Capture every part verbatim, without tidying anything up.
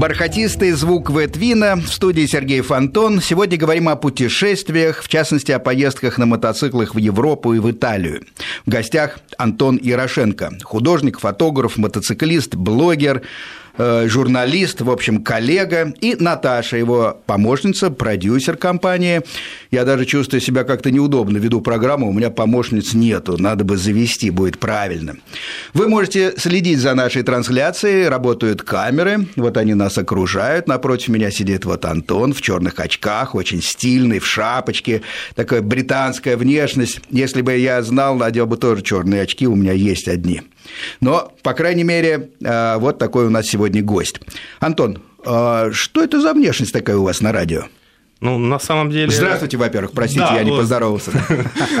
Бархатистый звук Ветвина. В студии Сергей Фонтон. Сегодня говорим о путешествиях, в частности, о поездках на мотоциклах в Европу и в Италию. В гостях Антон Ярошенко. Художник, фотограф, мотоциклист, блогер, журналист, в общем, коллега, и Наташа, его помощница, продюсер компании. Я даже чувствую себя как-то неудобно, веду программу, у меня помощниц нету, надо бы завести, будет правильно. Вы можете следить за нашей трансляцией, работают камеры, вот они нас окружают, напротив меня сидит вот Антон в черных очках, очень стильный, в шапочке, такая британская внешность. Если бы я знал, надел бы тоже черные очки, у меня есть одни. Но, по крайней мере, вот такой у нас сегодня гость. Антон, что это за внешность такая у вас на радио? Ну, на самом деле... Здравствуйте, во-первых, простите, да, я вот... не поздоровался.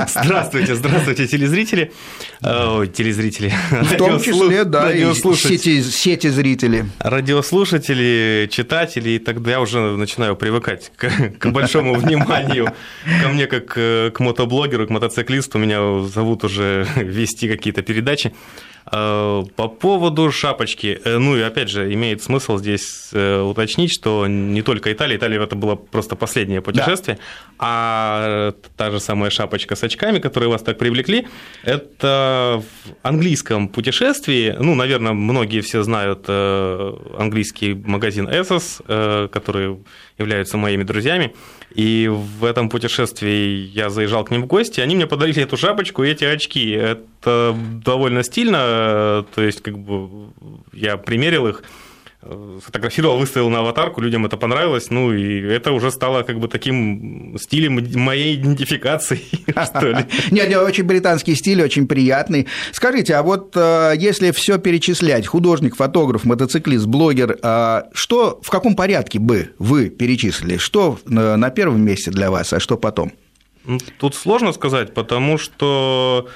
Здравствуйте, здравствуйте, телезрители. Ой, телезрители. В том числе, да, и сети зрители. Радиослушатели, читатели, и тогда я уже начинаю привыкать к большому вниманию. Ко мне, как к мотоблогеру, к мотоциклисту, меня зовут уже вести какие-то передачи. По поводу шапочки, ну и опять же, имеет смысл здесь уточнить, что не только Италия, Италия это было просто последнее путешествие, да. А та же самая шапочка с очками, которые вас так привлекли, это в английском путешествии, ну, наверное, многие все знают английский магазин Essos, который являются моими друзьями, и в этом путешествии я заезжал к ним в гости, они мне подарили эту шапочку и эти очки, это довольно стильно, то есть как бы я примерил их, сфотографировал, выставил на аватарку, людям это понравилось, ну и это уже стало как бы таким стилем моей идентификации, что ли. Нет, очень британский стиль, очень приятный. Скажите, а вот если все перечислять, художник, фотограф, мотоциклист, блогер, что, в каком порядке бы вы перечислили? Что на первом месте для вас, а что потом? Тут сложно сказать, потому что...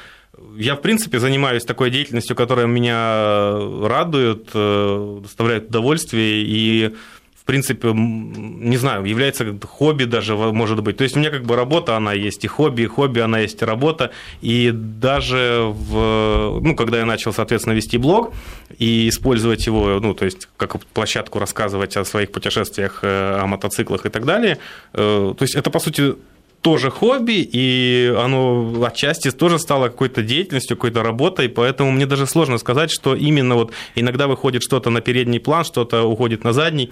Я, в принципе, занимаюсь такой деятельностью, которая меня радует, доставляет удовольствие и, в принципе, не знаю, является хобби даже, может быть. То есть у меня как бы работа, она есть и хобби, и хобби, она есть и работа. И даже, в, ну, когда я начал, соответственно, вести блог и использовать его, ну, то есть как площадку рассказывать о своих путешествиях, о мотоциклах и так далее, то есть это, по сути... тоже хобби, и оно отчасти тоже стало какой-то деятельностью, какой-то работой, поэтому мне даже сложно сказать, что именно вот иногда выходит что-то на передний план, что-то уходит на задний.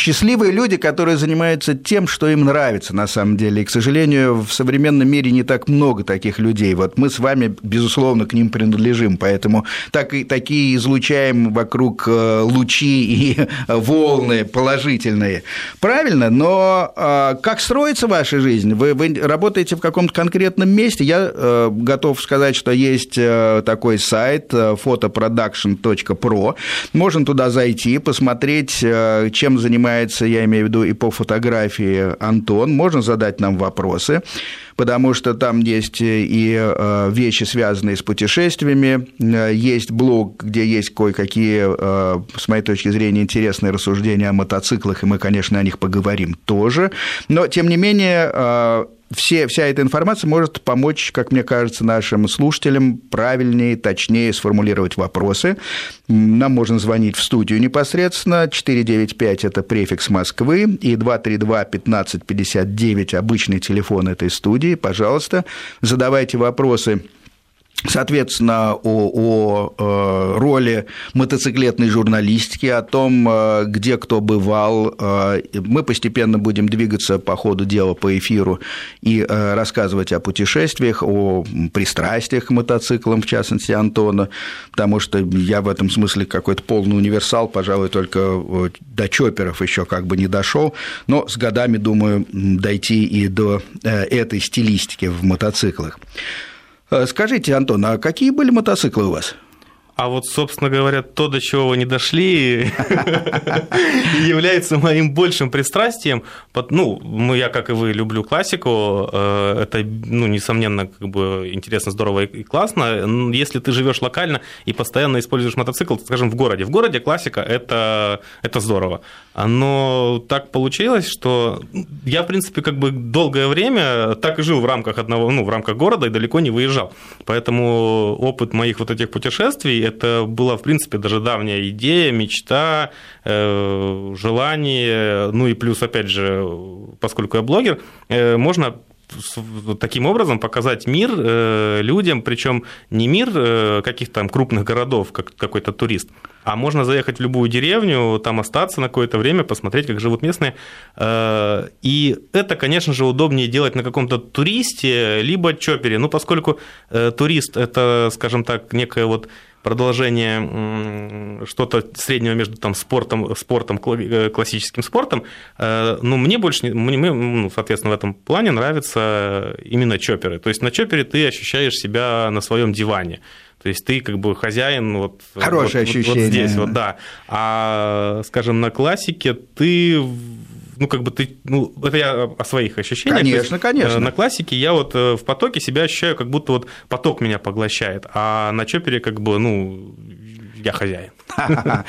Счастливые люди, которые занимаются тем, что им нравится, на самом деле. И, к сожалению, в современном мире не так много таких людей. Вот мы с вами, безусловно, к ним принадлежим, поэтому так и, такие излучаем вокруг лучи и волны положительные. Правильно, но как строится ваша жизнь? Вы, вы работаете в каком-то конкретном месте? Я э, готов сказать, что есть э, такой сайт э, фото продакшн точка про. Можно туда зайти, посмотреть, э, чем занимается, я имею в виду, и по фотографии Антон. Можно задать нам вопросы, потому что там есть и вещи, связанные с путешествиями, есть блог, где есть кое-какие, с моей точки зрения, интересные рассуждения о мотоциклах, и мы, конечно, о них поговорим тоже, но, тем не менее, все, вся эта информация может помочь, как мне кажется, нашим слушателям правильнее, точнее сформулировать вопросы. Нам можно звонить в студию непосредственно. четыре девять пять – это префикс Москвы, и два три два пятнадцать пятьдесят девять – обычный телефон этой студии. Пожалуйста, задавайте вопросы. Соответственно, о, о роли мотоциклетной журналистики, о том, где кто бывал. Мы постепенно будем двигаться по ходу дела, по эфиру, и рассказывать о путешествиях, о пристрастиях к мотоциклам, в частности, Антона, потому что я в этом смысле какой-то полный универсал, пожалуй, только до чопперов еще как бы не дошел, но с годами, думаю, дойти и до этой стилистики в мотоциклах. Скажите, Антон, а какие были мотоциклы у вас? А вот, собственно говоря, то, до чего вы не дошли, является моим большим пристрастием. Ну, я, как и вы, люблю классику. Это, ну, несомненно, как бы интересно, здорово и классно. Если ты живешь локально и постоянно используешь мотоцикл, скажем, в городе. В городе классика – это здорово. Но так получилось, что я, в принципе, как бы долгое время так и жил в рамках одного, ну, в рамках города и далеко не выезжал. Поэтому опыт моих вот этих путешествий это была, в принципе, даже давняя идея, мечта, желание. Ну и плюс, опять же, поскольку я блогер, можно таким образом показать мир людям, причем не мир каких-то там крупных городов, как какой-то турист, а можно заехать в любую деревню, там остаться на какое-то время, посмотреть, как живут местные. И это, конечно же, удобнее делать на каком-то туристе, либо чопере. Ну, поскольку турист – это, скажем так, некое вот продолжение что-то среднего между там, спортом, спортом, классическим спортом. Но мне больше, мне, соответственно, в этом плане нравятся именно чоперы. То есть на чопере ты ощущаешь себя на своем диване. То есть ты как бы хозяин вот, Хорошее вот, ощущение. вот здесь. Вот, да. А, скажем, на классике ты... Ну, как бы ты, ну, это я о своих ощущениях. Конечно, есть, конечно. На классике я вот в потоке себя ощущаю, как будто вот поток меня поглощает, а на чопере как бы, ну, я хозяин.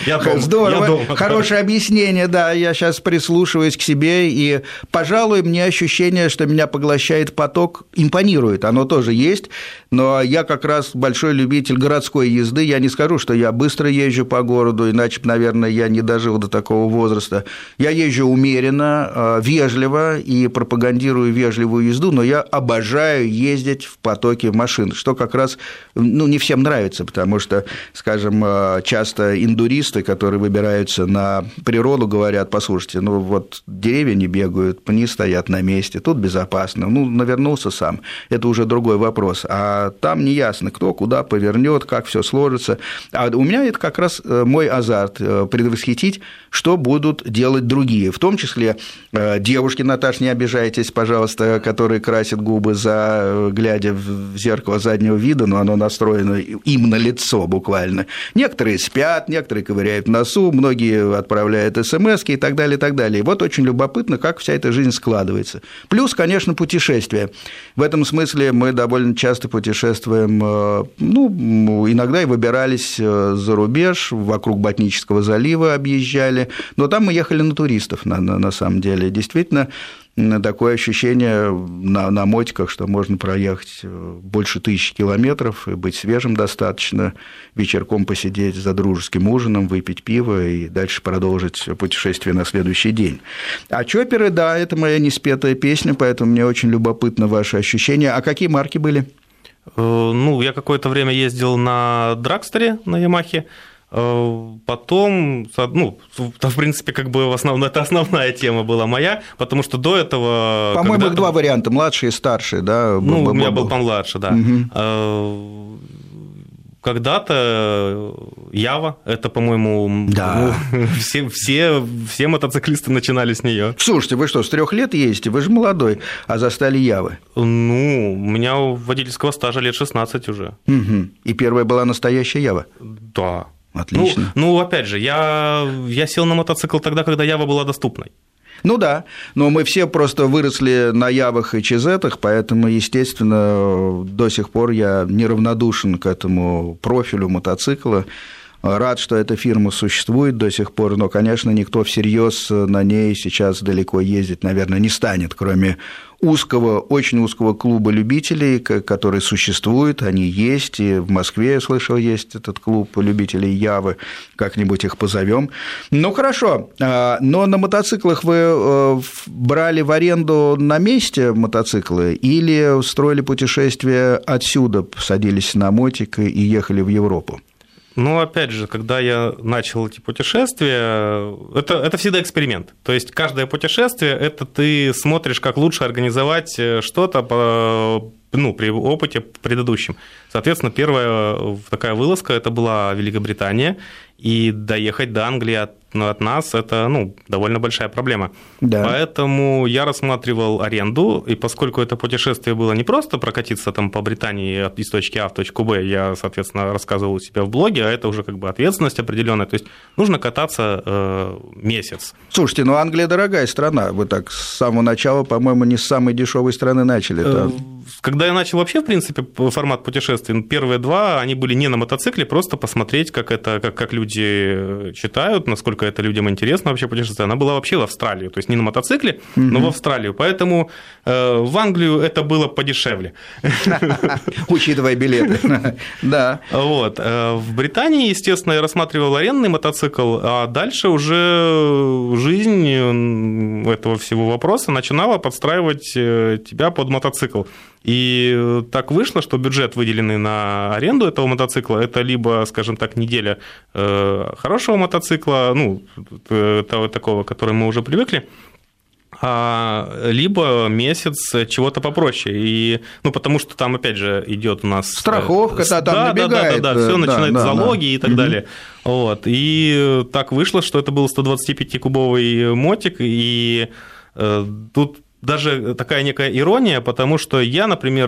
Я дома. Здорово, я дома. Хорошее объяснение, да, я сейчас прислушиваюсь к себе, и, пожалуй, мне ощущение, что меня поглощает поток, импонирует, оно тоже есть, но я как раз большой любитель городской езды, я не скажу, что я быстро езжу по городу, иначе, наверное, я не дожил до такого возраста, я езжу умеренно, вежливо и пропагандирую вежливую езду, но я обожаю ездить в потоке машин, что как раз, ну, не всем нравится, потому что, скажем, часто индуристы, которые выбираются на природу, говорят, послушайте, ну вот деревья не бегают, пни стоят на месте, тут безопасно. Ну, навернулся сам, это уже другой вопрос. А там неясно, кто куда повернет, как все сложится. А у меня это как раз мой азарт предвосхитить, что будут делать другие. В том числе девушки, Наташ, не обижайтесь, пожалуйста, которые красят губы, за, глядя в зеркало заднего вида, но оно настроено им на лицо буквально. Некоторые спят, некоторые ковыряют в носу, многие отправляют смс-ки и так далее, и так далее. И вот очень любопытно, как вся эта жизнь складывается. Плюс, конечно, путешествия. В этом смысле мы довольно часто путешествуем, ну, иногда и выбирались за рубеж, вокруг Ботнического залива объезжали, но там мы ехали на туристов, на, на, на самом деле, действительно. Такое ощущение на, на мотиках, что можно проехать больше тысячи километров и быть свежим достаточно, вечерком посидеть за дружеским ужином, выпить пиво и дальше продолжить путешествие на следующий день. А чоперы, да, это моя неспетая песня, поэтому мне очень любопытно ваши ощущения. А какие марки были? Ну, я какое-то время ездил на драгстере, на Ямахе. Потом, ну, в принципе, как бы в основном, это основная тема была моя, потому что до этого... По-моему, когда-то... два варианта, младший и старший, да? Ну, у меня был помладше, да. Угу. Когда-то Ява, это, по-моему, да. ну, все, все, все мотоциклисты начинали с нее. Слушайте, вы что, с трех лет ездите? Вы же молодой, а застали Явы. Ну, у меня водительского стажа лет шестнадцать уже. Угу. И первая была настоящая Ява? Да. Отлично. Ну, ну, опять же, я, я сел на мотоцикл тогда, когда Ява была доступной. Ну да, но мы все просто выросли на Явах и Чезетах, поэтому, естественно, до сих пор я неравнодушен к этому профилю мотоцикла. Рад, что эта фирма существует до сих пор, но, конечно, никто всерьез на ней сейчас далеко ездить, наверное, не станет, кроме узкого, очень узкого клуба любителей, который существует, они есть, и в Москве, я слышал, есть этот клуб любителей Явы, как-нибудь их позовем. Ну, хорошо, но на мотоциклах вы брали в аренду на месте мотоциклы или устроили путешествие отсюда, садились на мотик и ехали в Европу? Ну, опять же, когда я начал эти путешествия, это, это всегда эксперимент. То есть каждое путешествие – это ты смотришь, как лучше организовать что-то по, ну, при опыте предыдущем. Соответственно, первая такая вылазка – это была Великобритания, и доехать до Англии от, ну, от нас – это, ну, довольно большая проблема. Да. Поэтому я рассматривал аренду, и поскольку это путешествие было не просто прокатиться там по Британии из точки А в точку Б, я, соответственно, рассказывал у себя в блоге, а это уже как бы ответственность определенная, то есть нужно кататься э, месяц. Слушайте, ну Англия дорогая страна, вы так с самого начала, по-моему, не с самой дешевой страны начали. Э, когда я начал вообще, в принципе, формат путешествий, первые два, они были не на мотоцикле, просто посмотреть, как это, как, как люди читают, насколько насколько это людям интересно вообще путешествие, она была вообще в Австралию, то есть не на мотоцикле, mm-hmm. но в Австралию. Поэтому э, в Англию это было подешевле. Учитывая билеты. Да. Вот. В Британии, естественно, я рассматривал арендный мотоцикл, а дальше уже жизнь этого всего вопроса начинала подстраивать тебя под мотоцикл. И так вышло, что бюджет, выделенный на аренду этого мотоцикла, это либо, скажем так, неделя хорошего мотоцикла, ну, того, такого, к которому мы уже привыкли, либо месяц чего-то попроще. И, ну, потому что там, опять же, идет у нас... Страховка, да, там да, набегает. Да, да, да, все да, начинает да, залоги да. и так угу. далее. Вот. И так вышло, что это был сто двадцатипятикубовый мотик, и тут... Даже такая некая ирония, потому что я, например,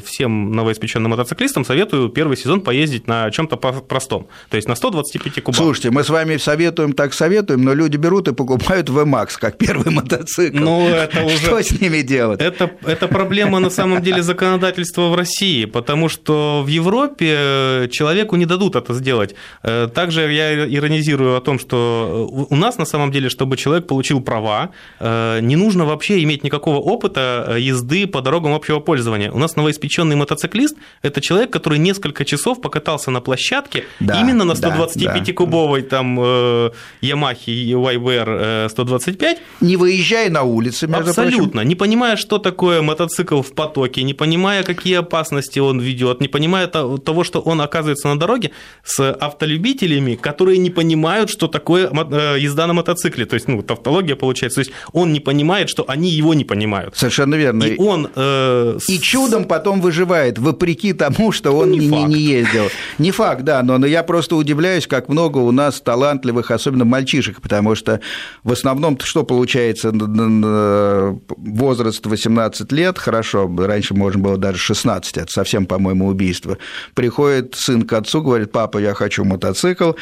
всем новоиспеченным мотоциклистам советую первый сезон поездить на чем-то простом, то есть на сто двадцати пяти кубах. Слушайте, мы с вами советуем, так советуем, но люди берут и покупают вэ макс как первый мотоцикл. Ну, это уже... Что с ними делать? Это, это проблема, на самом деле, законодательства в России, потому что в Европе человеку не дадут это сделать. Также я иронизирую о том, что у нас, на самом деле, чтобы человек получил права, не нужно вообще иметь никакого опыта езды по дорогам общего пользования. У нас новоиспеченный мотоциклист – это человек, который несколько часов покатался на площадке да, именно на сто двадцатипятикубовой да, да. там э, ямаха уай би ар сто двадцать пять. Не выезжая на улицы, между Абсолютно. Прочим. Не понимая, что такое мотоцикл в потоке, не понимая, какие опасности он ведет, не понимая того, что он оказывается на дороге с автолюбителями, которые не понимают, что такое езда на мотоцикле. То есть, ну, тавтология получается. То есть, он не понимает, что они его не понимают. Совершенно верно. И он... Э, и с... чудом потом выживает, вопреки тому, что он ну, не, не, не ездил. Не факт, да, но, но я просто удивляюсь, как много у нас талантливых, особенно мальчишек, потому что в основном-то что получается? Возраст восемнадцать лет, хорошо, раньше можно было даже шестнадцать, это совсем, по-моему, убийство. Приходит сын к отцу, говорит: папа, я хочу мотоцикл.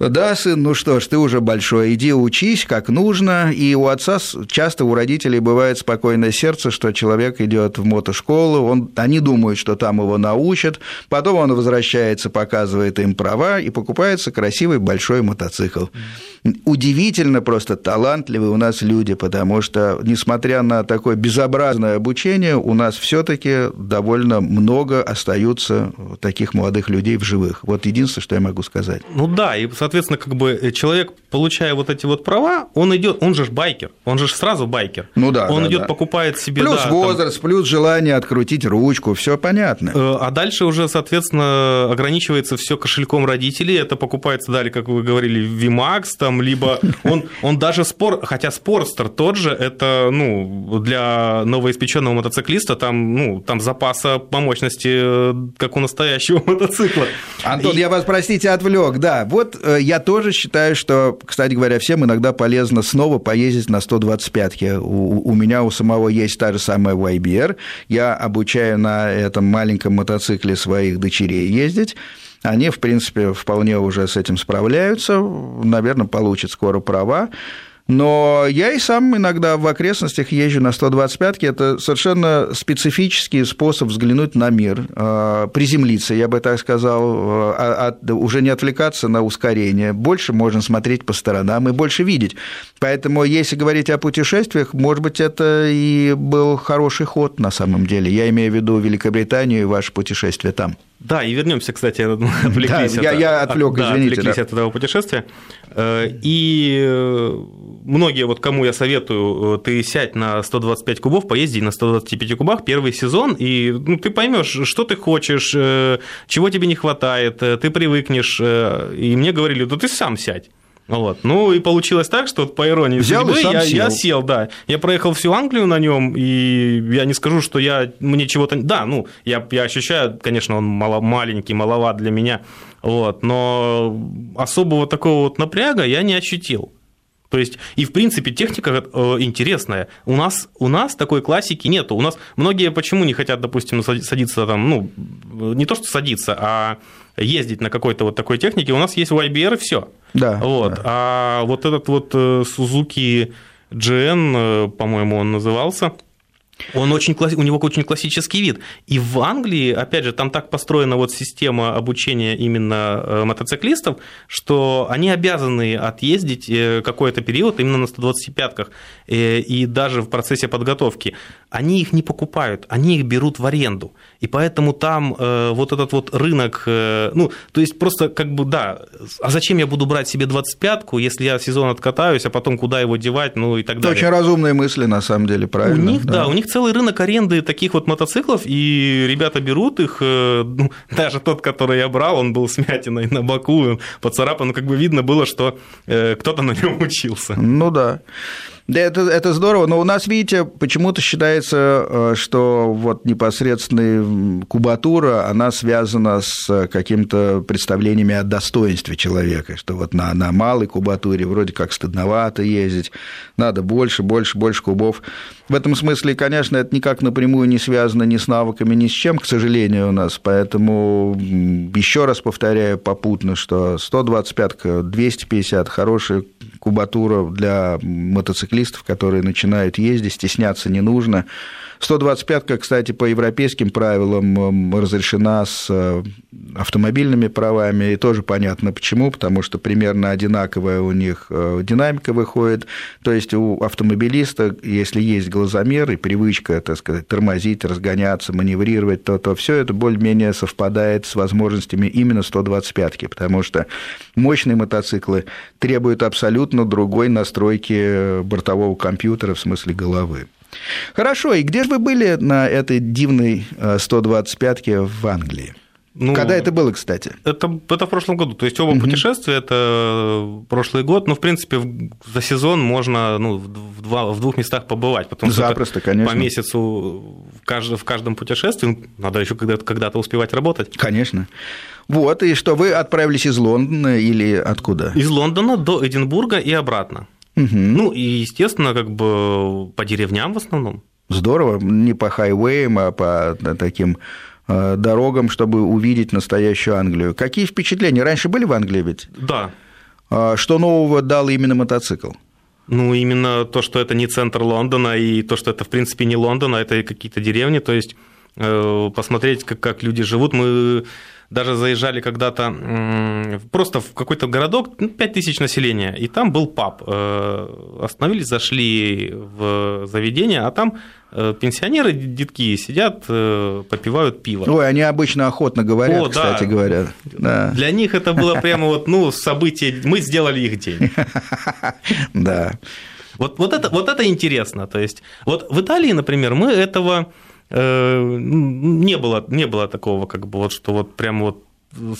Да, сын, ну что ж, ты уже большой, иди учись, как нужно. И у отца, часто у родителей бывает спокойное сердце, что человек идет в мотошколу, он, они думают, что там его научат, потом он возвращается, показывает им права и покупается красивый большой мотоцикл. Удивительно просто талантливые у нас люди, потому что, несмотря на такое безобразное обучение, у нас все-таки довольно много остаются таких молодых людей в живых. Вот единственное, что я могу сказать. Ну да, и соответственно, как бы человек, получая вот эти вот права, он идет, он же ж байкер, он же ж сразу байкер. Ну да. Он да, идет, да. покупает себе. Плюс да, возраст, там... плюс желание открутить ручку, все понятно. А дальше уже, соответственно, ограничивается все кошельком родителей. Это покупается далее, как вы говорили, вэ макс, там, либо он, он даже спор, хотя спорстер тот же, это ну, для новоиспеченного мотоциклиста там, ну, там запаса по мощности, как у настоящего мотоцикла. Антон, И... я вас, простите, отвлек. Да, вот. Я тоже считаю, что, кстати говоря, всем иногда полезно снова поездить на сто двадцать пятке. У, у меня у самого есть та же самая уай би ар. Я обучаю на этом маленьком мотоцикле своих дочерей ездить. Они, в принципе, вполне уже с этим справляются. Наверное, получат скоро права. Но я и сам иногда в окрестностях езжу на сто двадцать пятке. Это совершенно специфический способ взглянуть на мир, приземлиться, я бы так сказал, от, уже не отвлекаться на ускорение. Больше можно смотреть по сторонам и больше видеть. Поэтому, если говорить о путешествиях, может быть, это и был хороший ход на самом деле. Я имею в виду Великобританию и ваше путешествие там. Да, и вернемся, кстати, отвлеклись, да, от, я, я отвлек, да, извините, отвлеклись да. от этого путешествия. И многие, вот кому я советую, ты сядь на сто двадцать пять кубов, поезди на сто двадцати пяти кубах первый сезон, и ну, ты поймешь, что ты хочешь, чего тебе не хватает, ты привыкнешь. И мне говорили: да ты сам сядь. Вот. Ну и получилось так, что по иронии судьбы я, я сел, да. Я проехал всю Англию на нем, и я не скажу, что я мне чего-то. Да, ну, я, я ощущаю, конечно, он мало, маленький, маловат для меня. Вот, но особого такого вот напряга я не ощутил. То есть, и в принципе техника интересная. У нас, у нас такой классики нету. У нас многие почему не хотят, допустим, садиться там, ну, не то что садиться, а ездить на какой-то вот такой технике. У нас есть уай би ар и все. Да, вот. Да. А вот этот вот Suzuki джи эн, по-моему, он назывался. Он очень, у него очень классический вид. И в Англии, опять же, там так построена вот система обучения именно мотоциклистов, что они обязаны отъездить какой-то период именно на сто двадцать пятках. И даже в процессе подготовки они их не покупают, они их берут в аренду. И поэтому там вот этот вот рынок, ну, то есть просто как бы, да, а зачем я буду брать себе двадцать пятку, если я сезон откатаюсь, а потом куда его девать, ну и так далее. Это очень разумные мысли, на самом деле, правильно. У них, да, да у них целый рынок аренды таких вот мотоциклов, и ребята берут их, ну, даже тот, который я брал, он был смятиной на боку, поцарапан, как бы видно было, что кто-то на нем учился. Ну да. Да, это, это здорово, но у нас, видите, почему-то считается, что вот непосредственная кубатура, она связана с какими-то представлениями о достоинстве человека, что вот на, на малой кубатуре вроде как стыдновато ездить, надо больше, больше, больше кубов. В этом смысле, конечно, это никак напрямую не связано ни с навыками, ни с чем, к сожалению, у нас, поэтому еще раз повторяю попутно, что сто двадцать пять - двести пятьдесят – хорошая кубатура для мотоциклистов, которые начинают ездить, стесняться не нужно. сто двадцать пятка, кстати, по европейским правилам разрешена с автомобильными правами, и тоже понятно почему, потому что примерно одинаковая у них динамика выходит, то есть у автомобилиста, если есть глазомер и привычка, так сказать, тормозить, разгоняться, маневрировать, то, то все это более-менее совпадает с возможностями именно сто двадцать пятки, потому что мощные мотоциклы требуют абсолютно другой настройки бортового компьютера, в смысле головы. Хорошо, и где же вы были на этой дивной сто двадцать пятке в Англии? Ну, когда это было, кстати? Это, это в прошлом году, то есть оба uh-huh. путешествия, это прошлый год, но, в принципе, за сезон можно ну, в, два, в двух местах побывать, потому Запросто, что конечно. По месяцу в, кажд, в каждом путешествии надо еще когда-то, когда-то успевать работать. Конечно. Вот, и что, вы отправились из Лондона или откуда? Из Лондона до Эдинбурга и обратно. Угу. Ну, и, естественно, как бы по деревням в основном. Здорово, не по хайвеям, а по таким дорогам, чтобы увидеть настоящую Англию. Какие впечатления? Раньше были в Англии ведь? Да. Что нового дал именно мотоцикл? Ну, именно то, что это не центр Лондона, и то, что это, в принципе, не Лондон, а это какие-то деревни, то есть посмотреть, как, как люди живут. Мы даже заезжали когда-то просто в какой-то городок, пять тысяч населения, и там был паб. Остановились, зашли в заведение, а там пенсионеры, детки сидят, попивают пиво. Ой, они обычно охотно говорят, О, кстати да. говоря. Да. Для них это было прямо вот, ну, событие, мы сделали их день. Да. Вот, вот, это, вот это интересно. То есть, вот в Италии, например, мы этого... Не было, не было такого, как бы, вот, что вот прям вот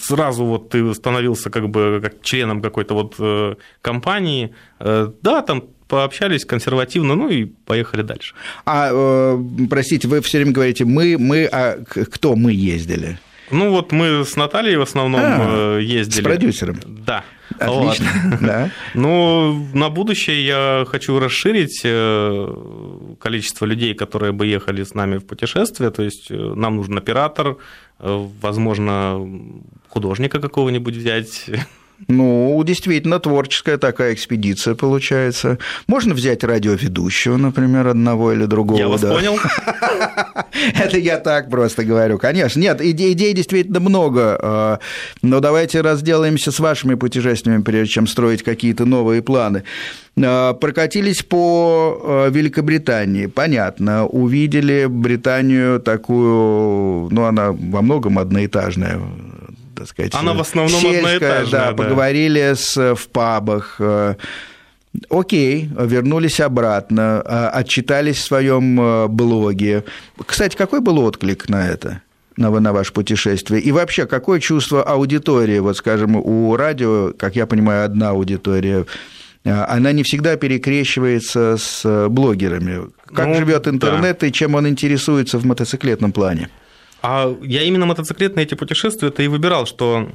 сразу вот ты становился как бы как членом какой-то вот компании. Да, там пообщались консервативно, ну и поехали дальше. А, простите, вы все время говорите «мы», «мы», а кто «мы» ездили? Ну вот мы с Натальей в основном а, ездили. С продюсером? Да. Отлично. Да. Ну, на будущее я хочу расширить количество людей, которые бы ехали с нами в путешествие. То есть нам нужен оператор, возможно, художника какого-нибудь взять. Ну, действительно, творческая такая экспедиция получается. Можно взять радиоведущего, например, одного или другого. Я вас да. понял. Это я так просто говорю. Конечно, нет, идей, идей действительно много, но давайте разделаемся с вашими путешествиями, прежде чем строить какие-то новые планы. Прокатились по Великобритании, понятно, увидели Британию такую, ну, она во многом одноэтажная, так сказать, она в основном сельская, одноэтажная, да, да, поговорили с, в пабах, окей, вернулись обратно, отчитались в своем блоге. Кстати, какой был отклик на это, на, на ваше путешествие? И вообще, какое чувство аудитории? Вот, скажем, у радио, как я понимаю, одна аудитория, она не всегда перекрещивается с блогерами. Как ну, живет интернет да. и чем он интересуется в мотоциклетном плане? А я именно мотоциклетные эти путешествия-то и выбирал, что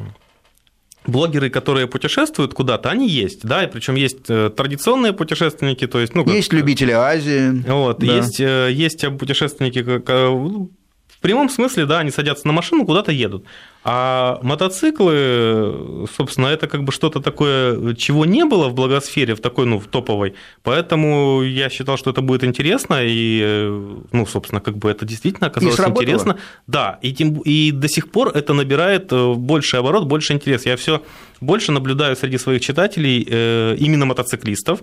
блогеры, которые путешествуют куда-то, они есть, да, и причем есть традиционные путешественники, то есть, ну, есть любители Азии, вот, да. есть, есть путешественники, в прямом смысле, да, они садятся на машину, куда-то едут. А мотоциклы, собственно, это как бы что-то такое, чего не было в благосфере, в такой, ну, в топовой. Поэтому я считал, что это будет интересно, и, ну, собственно, как бы это действительно оказалось интересно. Да, и, тем, и до сих пор это набирает больше оборот, больше интерес. Я все больше наблюдаю среди своих читателей именно мотоциклистов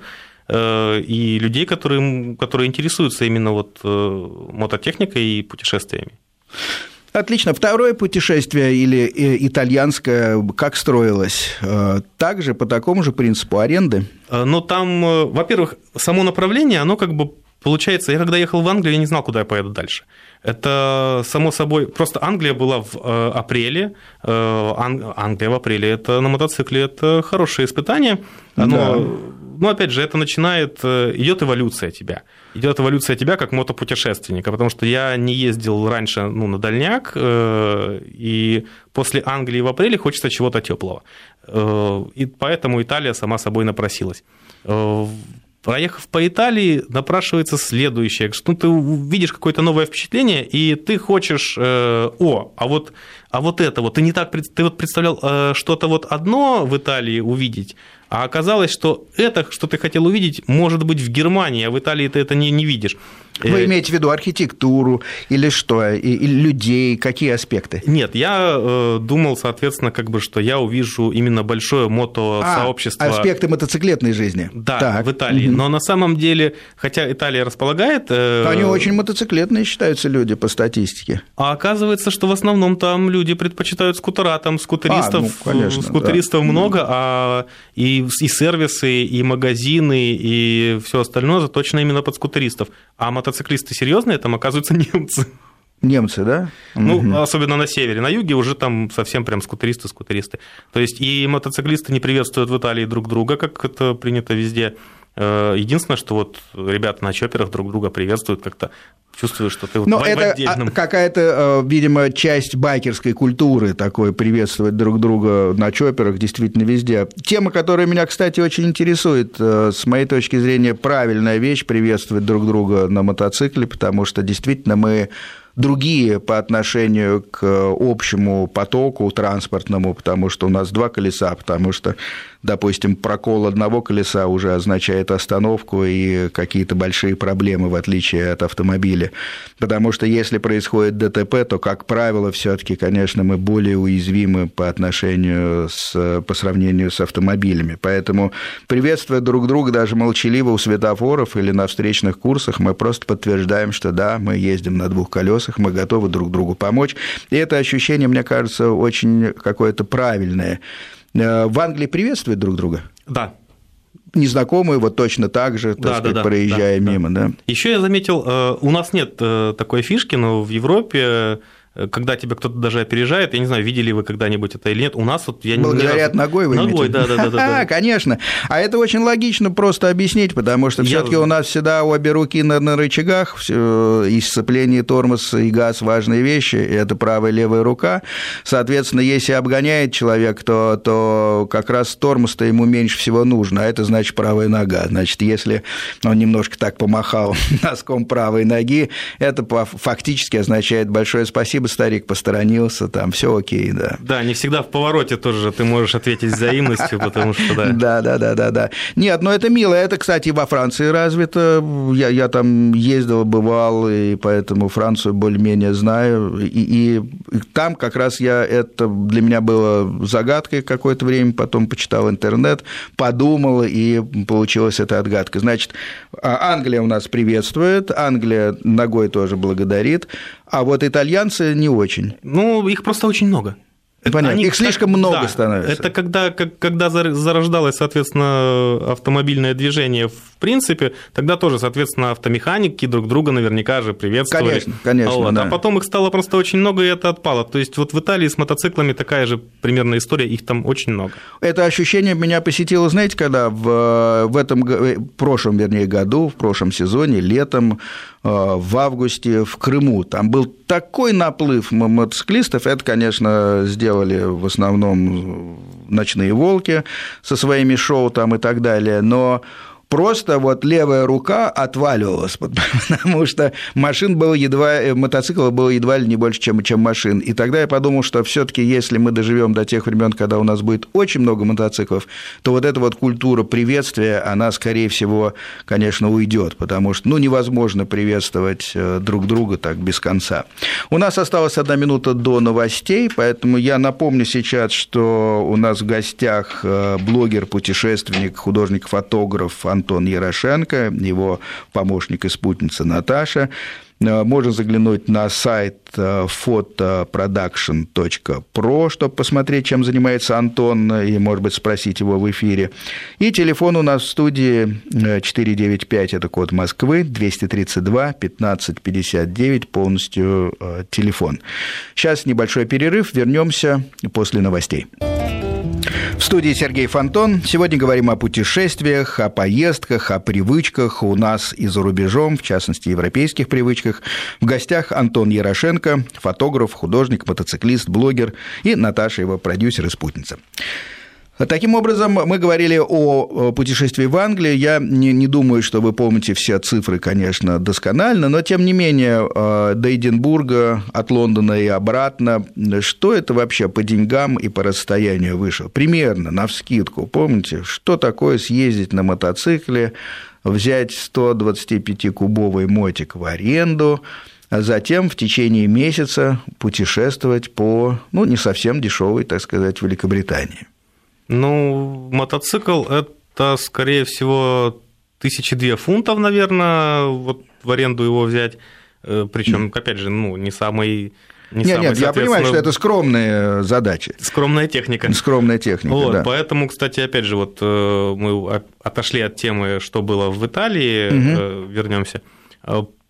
и людей, которые, которые интересуются именно вот мототехникой и путешествиями. Отлично. Второе путешествие, или итальянское, как строилось? Также по такому же принципу аренды? Ну, там, во-первых, само направление, оно как бы получается... Я когда ехал в Англию, я не знал, куда я поеду дальше. Это, само собой... Просто Англия была в апреле. Англия в апреле. Это на мотоцикле. Это хорошее испытание. Оно... Да. Ну, опять же, это начинает, идет эволюция тебя. Идет эволюция тебя как мотопутешественника, потому что я не ездил раньше, ну, на дальняк, и после Англии в апреле хочется чего-то теплого. И поэтому Италия сама собой напросилась. Проехав по Италии, напрашивается следующее. Ну, ты видишь какое-то новое впечатление, и ты хочешь... О, а вот, а вот это вот. Ты не так ты вот представлял что-то вот одно в Италии увидеть, а оказалось, что это, что ты хотел увидеть, может быть в Германии, а в Италии ты это не, не видишь. Вы имеете в виду архитектуру или что, или людей, какие аспекты? Нет, я думал, соответственно, как бы, что я увижу именно большое мотосообщество. А, аспекты мотоциклетной жизни. Да, так. В Италии. Угу. Но на самом деле, хотя Италия располагает... Они очень мотоциклетные считаются люди по статистике. А оказывается, что в основном там люди предпочитают скутера, там скутеристов, а, ну, конечно, скутеристов да. много, а... И и сервисы, и магазины, и все остальное заточено именно под скутеристов. А мотоциклисты серьезные там оказываются немцы. Немцы, да? Ну, угу. Особенно на севере. На юге уже там совсем прям скутеристы-скутеристы. То есть и мотоциклисты не приветствуют в Италии друг друга, как это принято везде. Единственное, что вот ребята на чопперах друг друга приветствуют как-то. Чувствую, что ты вот в отдельном... Какая-то, видимо, часть байкерской культуры такой, приветствовать друг друга на чопперах, действительно везде. Тема, которая меня, кстати, очень интересует, с моей точки зрения, правильная вещь – приветствовать друг друга на мотоцикле, потому что действительно мы другие по отношению к общему потоку транспортному, потому что у нас два колеса, потому что, допустим, прокол одного колеса уже означает остановку и какие-то большие проблемы, в отличие от автомобиля. Потому что если происходит ДТП, то, как правило, все-таки, конечно, мы более уязвимы по отношению с, по сравнению с автомобилями. Поэтому, приветствуя друг друга даже молчаливо у светофоров или на встречных курсах, мы просто подтверждаем, что да, мы ездим на двух колесах, мы готовы друг другу помочь. И это ощущение, мне кажется, очень какое-то правильное. В Англии приветствуют друг друга? Да. Незнакомые вот точно так же, да, так сказать, да, проезжая да, мимо. Да. Да. Еще я заметил, у нас нет такой фишки, но в Европе... Когда тебя кто-то даже опережает, я не знаю, видели вы когда-нибудь это или нет, у нас вот... я Благодарят не... ногой вы Ногой, да-да-да. Конечно. А это очень логично просто объяснить, потому что все таки у нас всегда обе руки на, на рычагах, и сцепление, и тормоз, и газ – важные вещи, это правая и левая рука. Соответственно, если обгоняет человек, то, то как раз тормоз-то ему меньше всего нужно, а это значит правая нога. Значит, если он немножко так помахал носком правой ноги, это фактически означает большое спасибо, старик посторонился, там все окей, да. Да, не всегда в повороте тоже ты можешь ответить взаимностью, потому что, да. Да, да, да, да, да. Нет, но это мило, это, кстати, во Франции развито, я, я там ездил, бывал, и поэтому Францию более-менее знаю, и, и, и там как раз я, это для меня было загадкой какое-то время, потом почитал интернет, подумал, и получилась эта отгадка. Значит, Англия у нас приветствует, Англия ногой тоже благодарит, а вот итальянцы не очень. Ну, их просто очень много. Понятно. Они, их слишком так, много да, становится. Это когда, как, когда зарождалось, соответственно, автомобильное движение в принципе, тогда тоже, соответственно, автомеханики друг друга наверняка же приветствовали. Конечно, конечно, вот. Да. А потом их стало просто очень много, и это отпало. То есть вот в Италии с мотоциклами такая же примерно история, их там очень много. Это ощущение меня посетило, знаете, когда в, в этом в прошлом, вернее, году, в прошлом сезоне, летом, в августе в Крыму. Там был такой наплыв мотоциклистов, это, конечно, сделали в основном «Ночные волки» со своими шоу там и так далее, но просто вот левая рука отваливалась, потому что машин было едва, мотоциклов было едва ли не больше, чем, чем машин. И тогда я подумал, что все-таки, если мы доживем до тех времен, когда у нас будет очень много мотоциклов, то вот эта вот культура приветствия, она, скорее всего, конечно, уйдет, потому что ну, невозможно приветствовать друг друга так без конца. У нас осталась одна минута до новостей, поэтому я напомню сейчас, что у нас в гостях блогер, путешественник, художник-фотограф Антон Ярошенко, его помощник и спутница Наташа. Можно заглянуть на сайт фото продакшн точка про, чтобы посмотреть, чем занимается Антон, и, может быть, спросить его в эфире. И телефон у нас в студии четыре девять пять, это код Москвы, двести тридцать два пятнадцать пятьдесят девять, полностью телефон. Сейчас небольшой перерыв, вернемся после новостей. В студии Сергей Фонтон. Сегодня говорим о путешествиях, о поездках, о привычках у нас и за рубежом, в частности, европейских привычках. В гостях Антон Ярошенко, фотограф, художник, мотоциклист, блогер, и Наташа, его продюсер и спутница. Таким образом, мы говорили о путешествии в Англию. Я не, не думаю, что вы помните все цифры, конечно, досконально, но, тем не менее, до Эдинбурга, от Лондона и обратно, что это вообще по деньгам и по расстоянию вышло? Примерно, навскидку, помните, что такое съездить на мотоцикле, взять сто двадцать пять кубовый мотик в аренду, а затем в течение месяца путешествовать по, ну, не совсем дешевой, так сказать, Великобритании. Ну, мотоцикл это, скорее всего, тысячи две фунтов, наверное, вот в аренду его взять. Причем, опять же, ну, не самый. Не нет, самый, нет, я понимаю, что это скромные задачи. Скромная техника. Скромная техника. Вот, да. Поэтому, кстати, опять же, вот мы отошли от темы, что было в Италии, угу. Вернемся.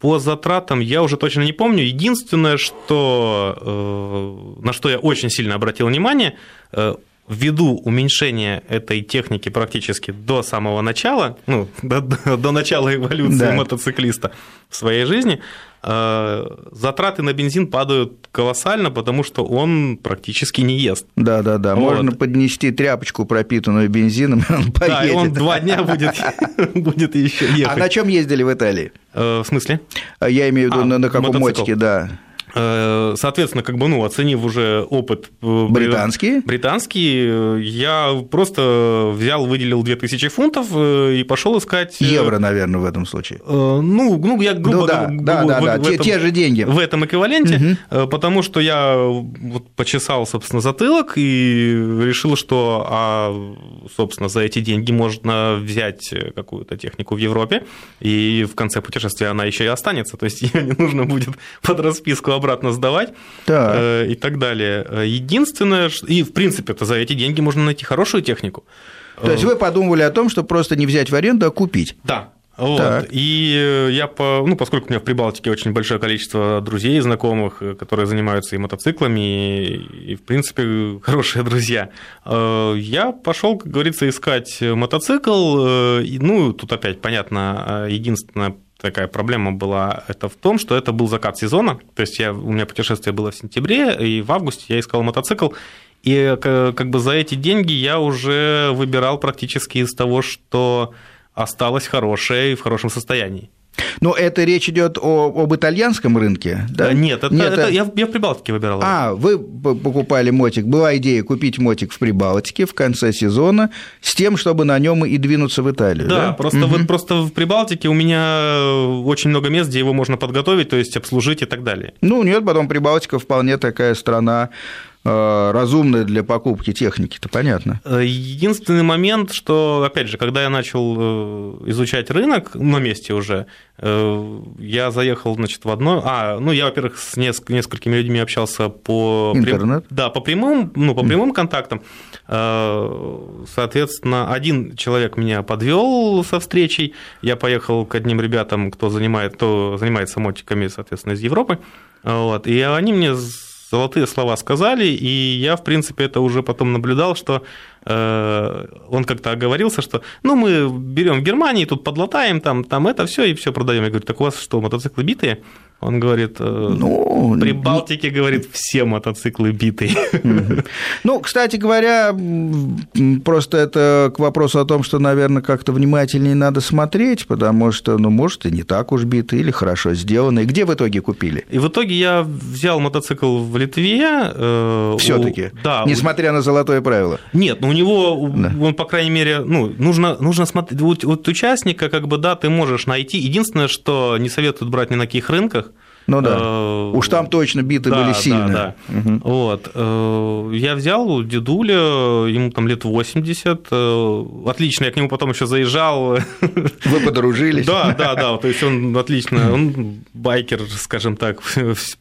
По затратам я уже точно не помню. Единственное, что, на что я очень сильно обратил внимание. Ввиду уменьшения этой техники практически до самого начала, ну, до, до, до начала эволюции да. мотоциклиста в своей жизни, э, затраты на бензин падают колоссально, потому что он практически не ест. Да-да-да, вот. Можно поднести тряпочку, пропитанную бензином, и он поедет. Да, и он два дня будет еще ехать. А на чем ездили в Италии? В смысле? Я имею в виду, на каком мотике, да. Соответственно, как бы, ну, оценив уже опыт британский, британский, я просто взял, выделил две тысячи фунтов и пошел искать... Евро, наверное, в этом случае. Ну, ну я грубо... Ну, да, грубо да, да, в, да. В те, этом, те же деньги. В этом эквиваленте, угу. Потому что я вот почесал, собственно, затылок и решил, что, а, собственно, за эти деньги можно взять какую-то технику в Европе, и в конце путешествия она еще и останется, то есть ее не нужно будет под расписку обратно. обратно сдавать да. и так далее. Единственное, и в принципе-то за эти деньги можно найти хорошую технику. То есть вы подумывали о том, что просто не взять в аренду, а купить? Да. Вот. И я, по... ну, поскольку у меня в Прибалтике очень большое количество друзей и знакомых, которые занимаются и мотоциклами, и, в принципе, хорошие друзья, я пошел, как говорится, искать мотоцикл. Ну, тут опять, понятно, единственное, такая проблема была это в том, что это был закат сезона, то есть я, у меня путешествие было в сентябре, и в августе я искал мотоцикл, и как бы за эти деньги я уже выбирал практически из того, что осталось хорошее и в хорошем состоянии. Но это речь идет о, об итальянском рынке, да? Нет, это, Нет, это... это... Я, я в Прибалтике выбирал. А, вы покупали мотик. Была идея купить мотик в Прибалтике в конце сезона с тем, чтобы на нем и двинуться в Италию. Да, да? Просто, угу. вот, просто в Прибалтике у меня очень много мест, где его можно подготовить, то есть обслужить и так далее. Ну, нет, потом Прибалтика вполне такая страна, разумное для покупки техники, это понятно. Единственный момент, что, опять же, когда я начал изучать рынок на месте уже, я заехал, значит, в одно... А, ну, я, во-первых, с несколькими людьми общался по... Интернет? Да, по прямым, ну, по прямым контактам. Соответственно, один человек меня подвел со встречей, я поехал к одним ребятам, кто, занимает, кто занимается мотиками, соответственно, из Европы, вот, и они мне... Золотые слова сказали, и я, в принципе, это уже потом наблюдал, что э, он как-то оговорился, что ну, мы берем в Германии, тут подлатаем, там, там это все и все продаем. Я говорю, так у вас что, мотоциклы битые? Он говорит, ну, при Балтике, ну, говорит, все мотоциклы битые. Ну, кстати говоря, просто это к вопросу о том, что, наверное, как-то внимательнее надо смотреть, потому что, ну, может, и не так уж биты, или хорошо сделаны. И где в итоге купили? И в итоге я взял мотоцикл в Литве. Э, Всё-таки? У... Да. Несмотря у... на золотое правило? Нет, ну, у него, да. он, по крайней мере, ну, нужно, нужно смотреть. Вот, вот участника, как бы, да, ты можешь найти. Единственное, что не советуют брать ни на каких рынках. Ну да, уж там точно биты да, были сильные. Да, да. Угу. Вот. Я взял дедуля, ему там лет восемьдесят, отлично, я к нему потом еще заезжал. Вы подружились? Да, да, да, то есть он отлично, он байкер, скажем так,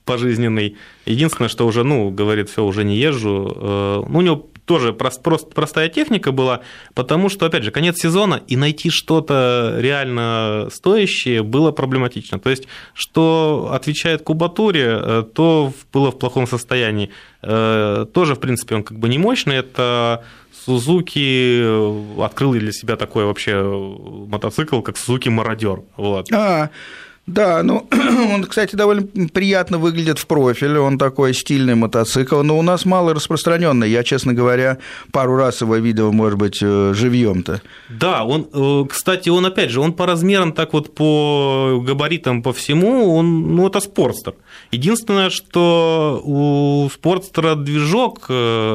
пожизненный. Единственное, что уже, ну, говорит, все, уже не езжу. У него тоже простая техника была, потому что, опять же, конец сезона, и найти что-то реально стоящее было проблематично. То есть, что отвечает кубатуре, то было в плохом состоянии. Тоже, в принципе, он как бы не мощный, это... Suzuki открыл для себя такой вообще мотоцикл, как Suzuki Мародер. Вот. А, да, ну он, кстати, довольно приятно выглядит в профиле, он такой стильный мотоцикл, но у нас мало распространенный. Я, честно говоря, пару раз его видел, может быть, живьем-то. Да, он, кстати, он опять же, он по размерам, так вот по габаритам, по всему, он, ну это спортстер. Единственное, что у спортстера движок,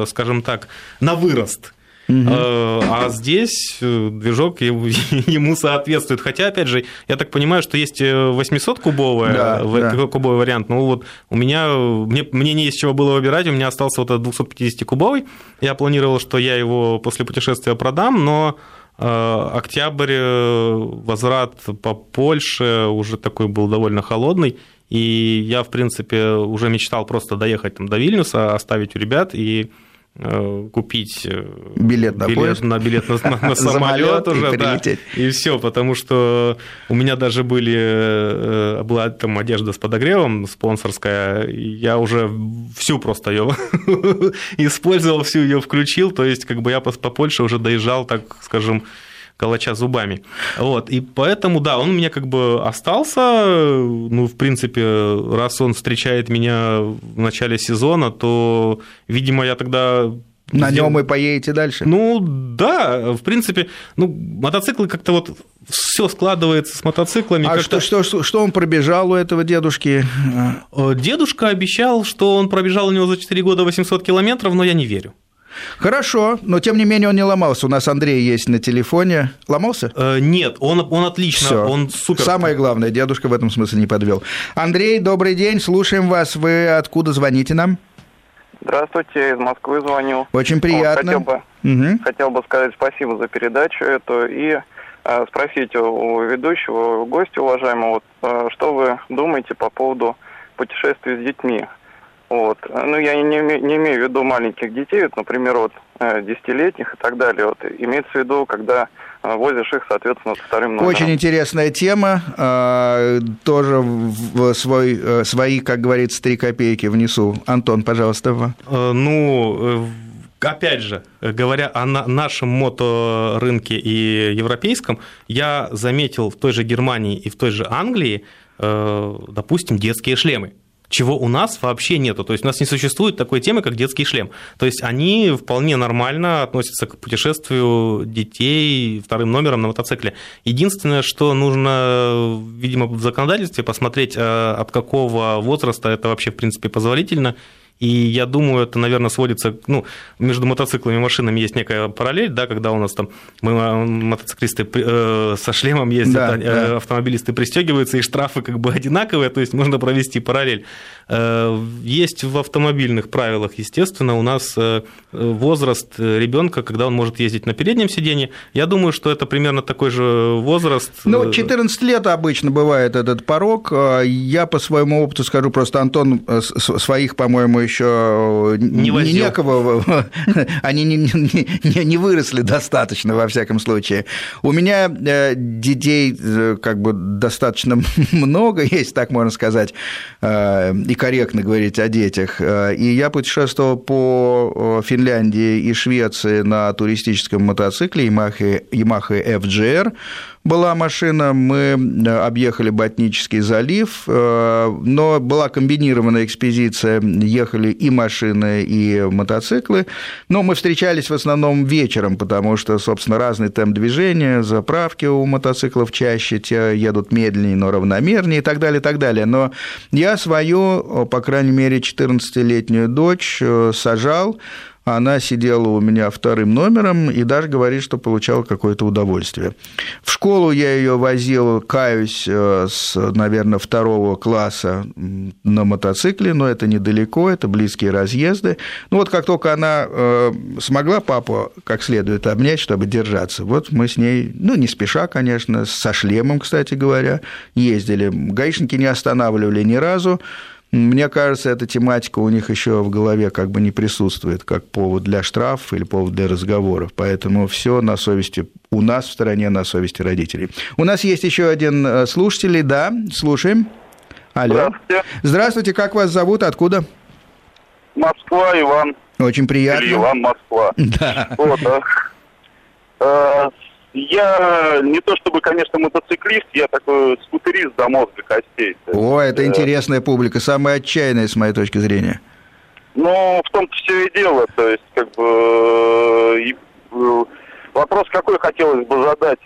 скажем так, на вырост. Uh-huh. А здесь движок ему соответствует. Хотя, опять же, я так понимаю, что есть восемьсот кубовая, да, да. кубовый вариант. Ну, вот у меня мне, мне не из чего было выбирать. У меня остался вот этот двести пятьдесят кубовый. Я планировал, что я его после путешествия продам, но октябрь, возврат по Польше уже такой был довольно холодный. И я, в принципе, уже мечтал просто доехать там до Вильнюса, оставить у ребят и... купить билет на, билет, на, билет на, на самолет уже, и, да, и все, потому что у меня даже были, была там одежда с подогревом спонсорская, я уже всю просто ее использовал, всю ее включил, то есть как бы я по, по Польше уже доезжал, так скажем, калача зубами. Вот. И поэтому, да, он у меня как бы остался. Ну, в принципе, раз он встречает меня в начале сезона, то, видимо, я тогда... На сдел... нем и поедете дальше? Ну, да. В принципе, ну, мотоциклы как-то вот... Все складывается с мотоциклами. А что, что, что он пробежал у этого дедушки? Дедушка обещал, что он пробежал у него за четыре года восемьсот километров, но я не верю. Хорошо, но тем не менее он не ломался. У нас Андрей есть на телефоне. Ломался? Э, нет, он, он отлично, всё. Он супер. Самое главное, дедушка в этом смысле не подвел. Андрей, добрый день, слушаем вас. Вы откуда звоните нам? Здравствуйте, из Москвы звоню. Очень приятно. Вот, хотел бы, угу. хотел бы сказать спасибо за передачу эту и э, спросить у ведущего, у гостя уважаемого, э, что вы думаете по поводу путешествий с детьми? Вот. Ну, я не имею, не имею в виду маленьких детей, вот, например, вот, десятилетних и так далее. Вот. Имеется в виду, когда возишь их, соответственно, со вторым номером. Очень интересная тема. Тоже в свой, свои, как говорится, три копейки внесу. Антон, пожалуйста. Ну, опять же, говоря о нашем моторынке и европейском, я заметил в той же Германии и в той же Англии, допустим, детские шлемы. Чего у нас вообще нету. То есть у нас не существует такой темы, как детский шлем. То есть они вполне нормально относятся к путешествию детей вторым номером на мотоцикле. Единственное, что нужно, видимо, в законодательстве посмотреть, от какого возраста это вообще, в принципе, позволительно. И я думаю, это, наверное, сводится... Ну, между мотоциклами и машинами есть некая параллель, да, когда у нас там мы, мотоциклисты э, со шлемом ездят, да, а, да. автомобилисты пристегиваются, и штрафы как бы одинаковые, то есть можно провести параллель. Э, есть в автомобильных правилах, естественно, у нас возраст ребенка, когда он может ездить на переднем сиденье. Я думаю, что это примерно такой же возраст. Ну, четырнадцать лет обычно бывает этот порог. Я по своему опыту скажу, просто Антон своих, по-моему, еще не некого, они не, не, не выросли достаточно, во всяком случае. У меня детей как бы достаточно много, если так можно сказать, и корректно говорить о детях. И я путешествовал по Финляндии и Швеции на туристическом мотоцикле Yamaha, Yamaha эф джи ар была машина, мы объехали Ботнический залив, но была комбинированная экспедиция, ехали и машины, и мотоциклы, но мы встречались в основном вечером, потому что, собственно, разный темп движения, заправки у мотоциклов чаще, те едут медленнее, но равномернее и так далее, и так далее. Но я свою, по крайней мере, четырнадцатилетнюю дочь сажал. Она сидела у меня вторым номером и даже говорит, что получала какое-то удовольствие. В школу я ее возил, каюсь, с, наверное, второго класса на мотоцикле, но это недалеко, это близкие разъезды. Ну, вот как только она смогла папу как следует обнять, чтобы держаться, вот мы с ней, ну, не спеша, конечно, со шлемом, кстати говоря, ездили. Гаишники не останавливали ни разу. Мне кажется, эта тематика у них еще в голове как бы не присутствует как повод для штрафов или повод для разговоров. Поэтому все на совести у нас в стране, на совести родителей. У нас есть еще один слушатель. Да, слушаем. Алло. Здравствуйте. Здравствуйте. Как вас зовут? Откуда? Москва, Иван. Очень приятно. Или Иван, Москва. Да. Вот, а. Я не то чтобы, конечно, мотоциклист, я такой скутерист до мозга костей. О, это интересная публика, самая отчаянная, с моей точки зрения. Ну, в том-то все и дело, то есть, как бы, вопрос какой хотелось бы задать.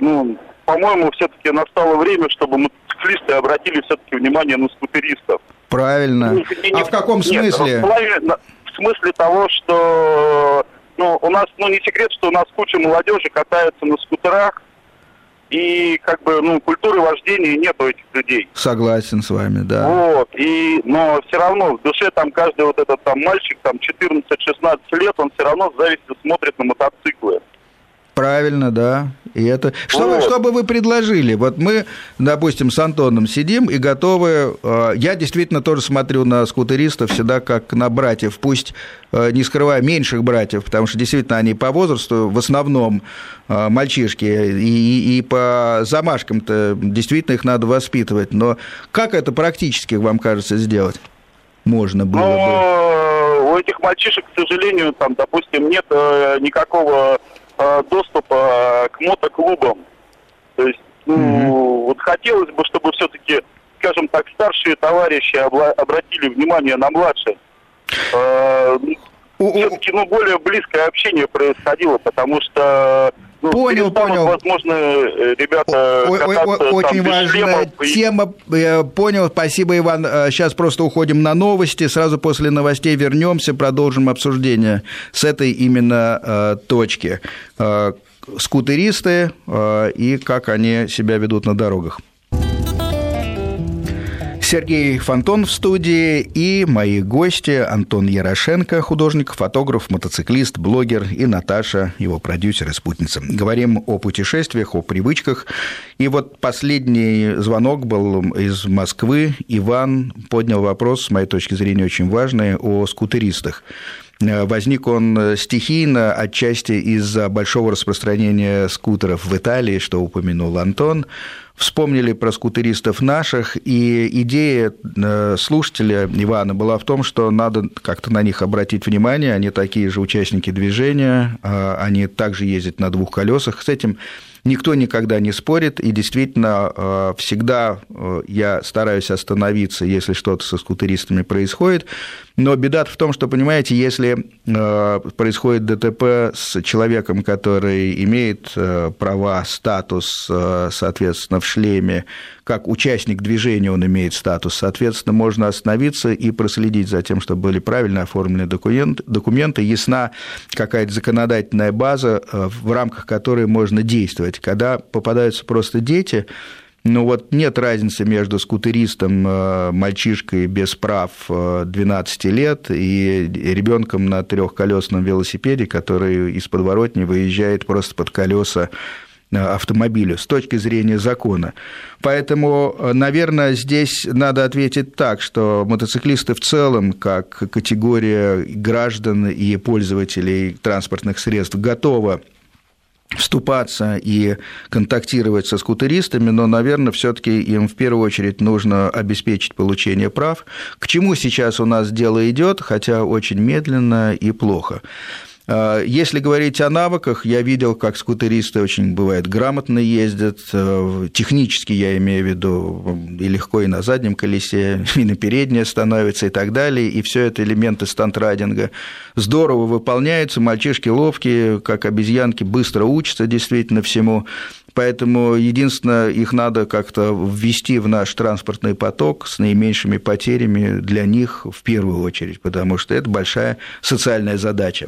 Ну, по-моему, все-таки настало время, чтобы мотоциклисты обратили все-таки внимание на скутеристов. Правильно. Ну, не... А в каком смысле? Нет, в смысле того, что... Ну, у нас, ну, не секрет, что у нас куча молодежи катается на скутерах, и, как бы, ну, культуры вождения нет у этих людей. Согласен с вами, да. Вот, и, но все равно в душе там каждый вот этот там мальчик, там, четырнадцать-шестнадцать лет, он все равно с завистью смотрит на мотоциклы. Правильно, да. И это... Что, вот. вы, что бы вы предложили? Вот мы, допустим, с Антоном сидим и готовы... Я действительно тоже смотрю на скутеристов всегда как на братьев, пусть не скрывая меньших братьев, потому что действительно они по возрасту в основном мальчишки, и, и по замашкам-то действительно их надо воспитывать. Но как это практически, вам кажется, сделать можно было бы? Ну, у этих мальчишек, к сожалению, там, допустим, нет никакого... доступа к мотоклубам. То есть, ну, mm-hmm. вот хотелось бы, чтобы все-таки, скажем так, старшие товарищи обла- обратили внимание на младших. Uh, uh-uh. Все-таки, ну, более близкое общение происходило, потому что... Ну, понял, понял. Возможно, ребята кататься, о, о, очень там, без шлемов. Важная тема. Я понял, спасибо, Иван. Сейчас просто уходим на новости. Сразу после новостей вернемся, продолжим обсуждение с этой именно точки. Скутеристы и как они себя ведут на дорогах. Сергей Фонтон в студии и мои гости Антон Ярошенко, художник, фотограф, мотоциклист, блогер, и Наташа, его продюсер и спутница. Говорим о путешествиях, о привычках. И вот последний звонок был из Москвы. Иван поднял вопрос, с моей точки зрения, очень важный, о скутеристах. Возник он стихийно, отчасти из-за большого распространения скутеров в Италии, что упомянул Антон. Вспомнили про скутеристов наших, и идея слушателя Ивана была в том, что надо как-то на них обратить внимание, они такие же участники движения, они также ездят на двух колесах. С этим никто никогда не спорит, и действительно всегда я стараюсь остановиться, если что-то со скутеристами происходит, но беда в том, что, понимаете, если происходит ДТП с человеком, который имеет права, статус, соответственно, в шлеме, как участник движения он имеет статус, соответственно, можно остановиться и проследить за тем, чтобы были правильно оформлены документы, документы, ясна какая-то законодательная база, в рамках которой можно действовать. Когда попадаются просто дети, ну вот нет разницы между скутеристом, мальчишкой без прав двенадцати лет и ребенком на трехколесном велосипеде, который из подворотни выезжает просто под колеса автомобилю с точки зрения закона. Поэтому, наверное, здесь надо ответить так, что мотоциклисты в целом, как категория граждан и пользователей транспортных средств, готовы вступаться и контактировать со скутеристами, но, наверное, все-таки им в первую очередь нужно обеспечить получение прав, к чему сейчас у нас дело идет, хотя очень медленно и плохо. Если говорить о навыках, я видел, как скутеристы очень, бывает, грамотно ездят, технически я имею в виду, и легко и на заднем колесе, и на переднее становится, и так далее, и все это элементы стантрайдинга. Здорово выполняются, мальчишки ловкие, как обезьянки, быстро учатся действительно всему. Поэтому единственное, их надо как-то ввести в наш транспортный поток с наименьшими потерями для них в первую очередь, потому что это большая социальная задача.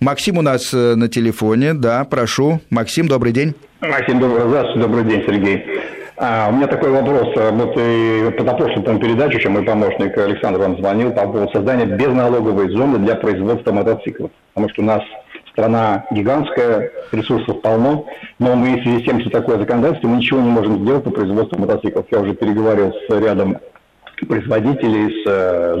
Максим у нас на телефоне, да, прошу. Максим, добрый день. Максим, добрый, здравствуйте, добрый день, Сергей. А, у меня такой вопрос. Вот и позапрошлой там передаче, чем мой помощник Александр вам звонил, по поводу создания безналоговой зоны для производства мотоциклов, потому что у нас... страна гигантская, ресурсов полно, но мы, в связи с тем, что такое законодательство, мы ничего не можем сделать по производству мотоциклов. Я уже переговорил с рядом производителей, с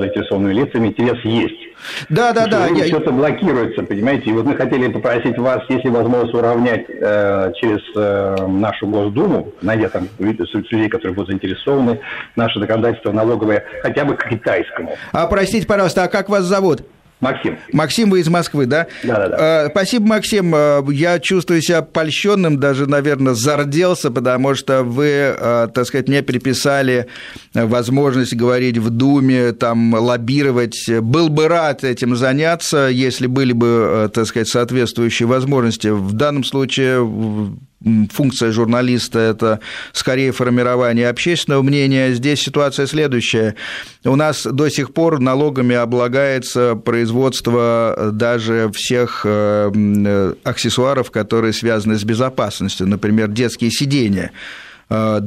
заинтересованными лицами, интерес есть. Да, да, да. Я... Что-то блокируется, понимаете. И вот мы хотели попросить вас, если возможность, уравнять э, через э, нашу Госдуму, найдя там людей, которые будут заинтересованы, наше законодательство налоговое, хотя бы к китайскому. А простите, пожалуйста, а как вас зовут? Максим. Максим, вы из Москвы, да? Да, да, да. Спасибо, Максим. Я чувствую себя польщенным, даже, наверное, зарделся, потому что вы, так сказать, мне приписали возможность говорить в Думе, там, лоббировать. Был бы рад этим заняться, если были бы, так сказать, соответствующие возможности. В данном случае... функция журналиста – это скорее формирование общественного мнения. Здесь ситуация следующая. У нас до сих пор налогами облагается производство даже всех аксессуаров, которые связаны с безопасностью, например, детские сиденья.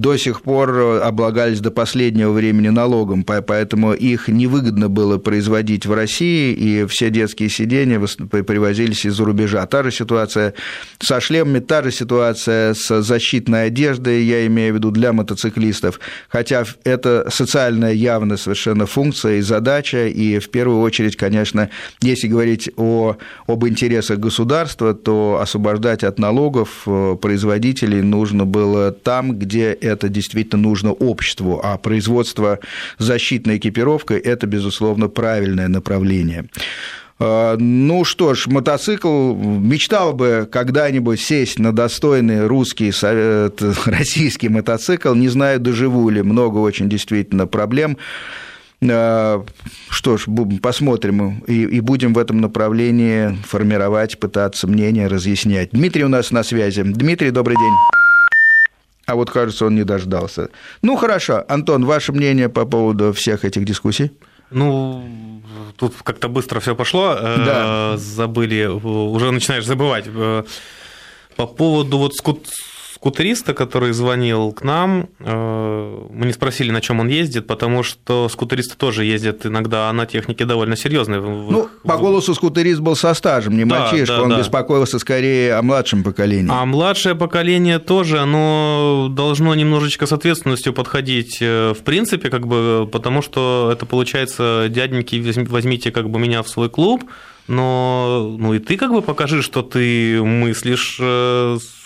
До сих пор облагались до последнего времени налогом, поэтому их невыгодно было производить в России, и все детские сиденья привозились из-за рубежа. Та же ситуация со шлемами, та же ситуация с защитной одеждой, я имею в виду, для мотоциклистов, хотя это социальная явно совершенно функция и задача, и в первую очередь, конечно, если говорить о, об интересах государства, то освобождать от налогов производителей нужно было там, где где это действительно нужно обществу, а производство защитной экипировки – это, безусловно, правильное направление. Ну что ж, мотоцикл, мечтал бы когда-нибудь сесть на достойный русский, российский мотоцикл, не знаю, доживу ли, много очень действительно проблем. Что ж, посмотрим и, и будем в этом направлении формировать, пытаться мнение разъяснять. Дмитрий у нас на связи. Дмитрий, добрый день. А вот, кажется, он не дождался. Ну, хорошо. Антон, ваше мнение по поводу всех этих дискуссий? Ну, тут как-то быстро все пошло. Да. Забыли, уже начинаешь забывать. По поводу вот скут... скутериста, который звонил к нам, мы не спросили, на чем он ездит, потому что скутеристы тоже ездят иногда на технике довольно серьезной. Ну, по голосу скутерист был со стажем, не да, мальчишка, да, он да. беспокоился скорее о младшем поколении. А младшее поколение тоже, оно должно немножечко с ответственностью подходить, в принципе, как бы, потому что это получается, дяденьки, возьмите как бы меня в свой клуб, но ну и ты как бы покажи, что ты мыслишь.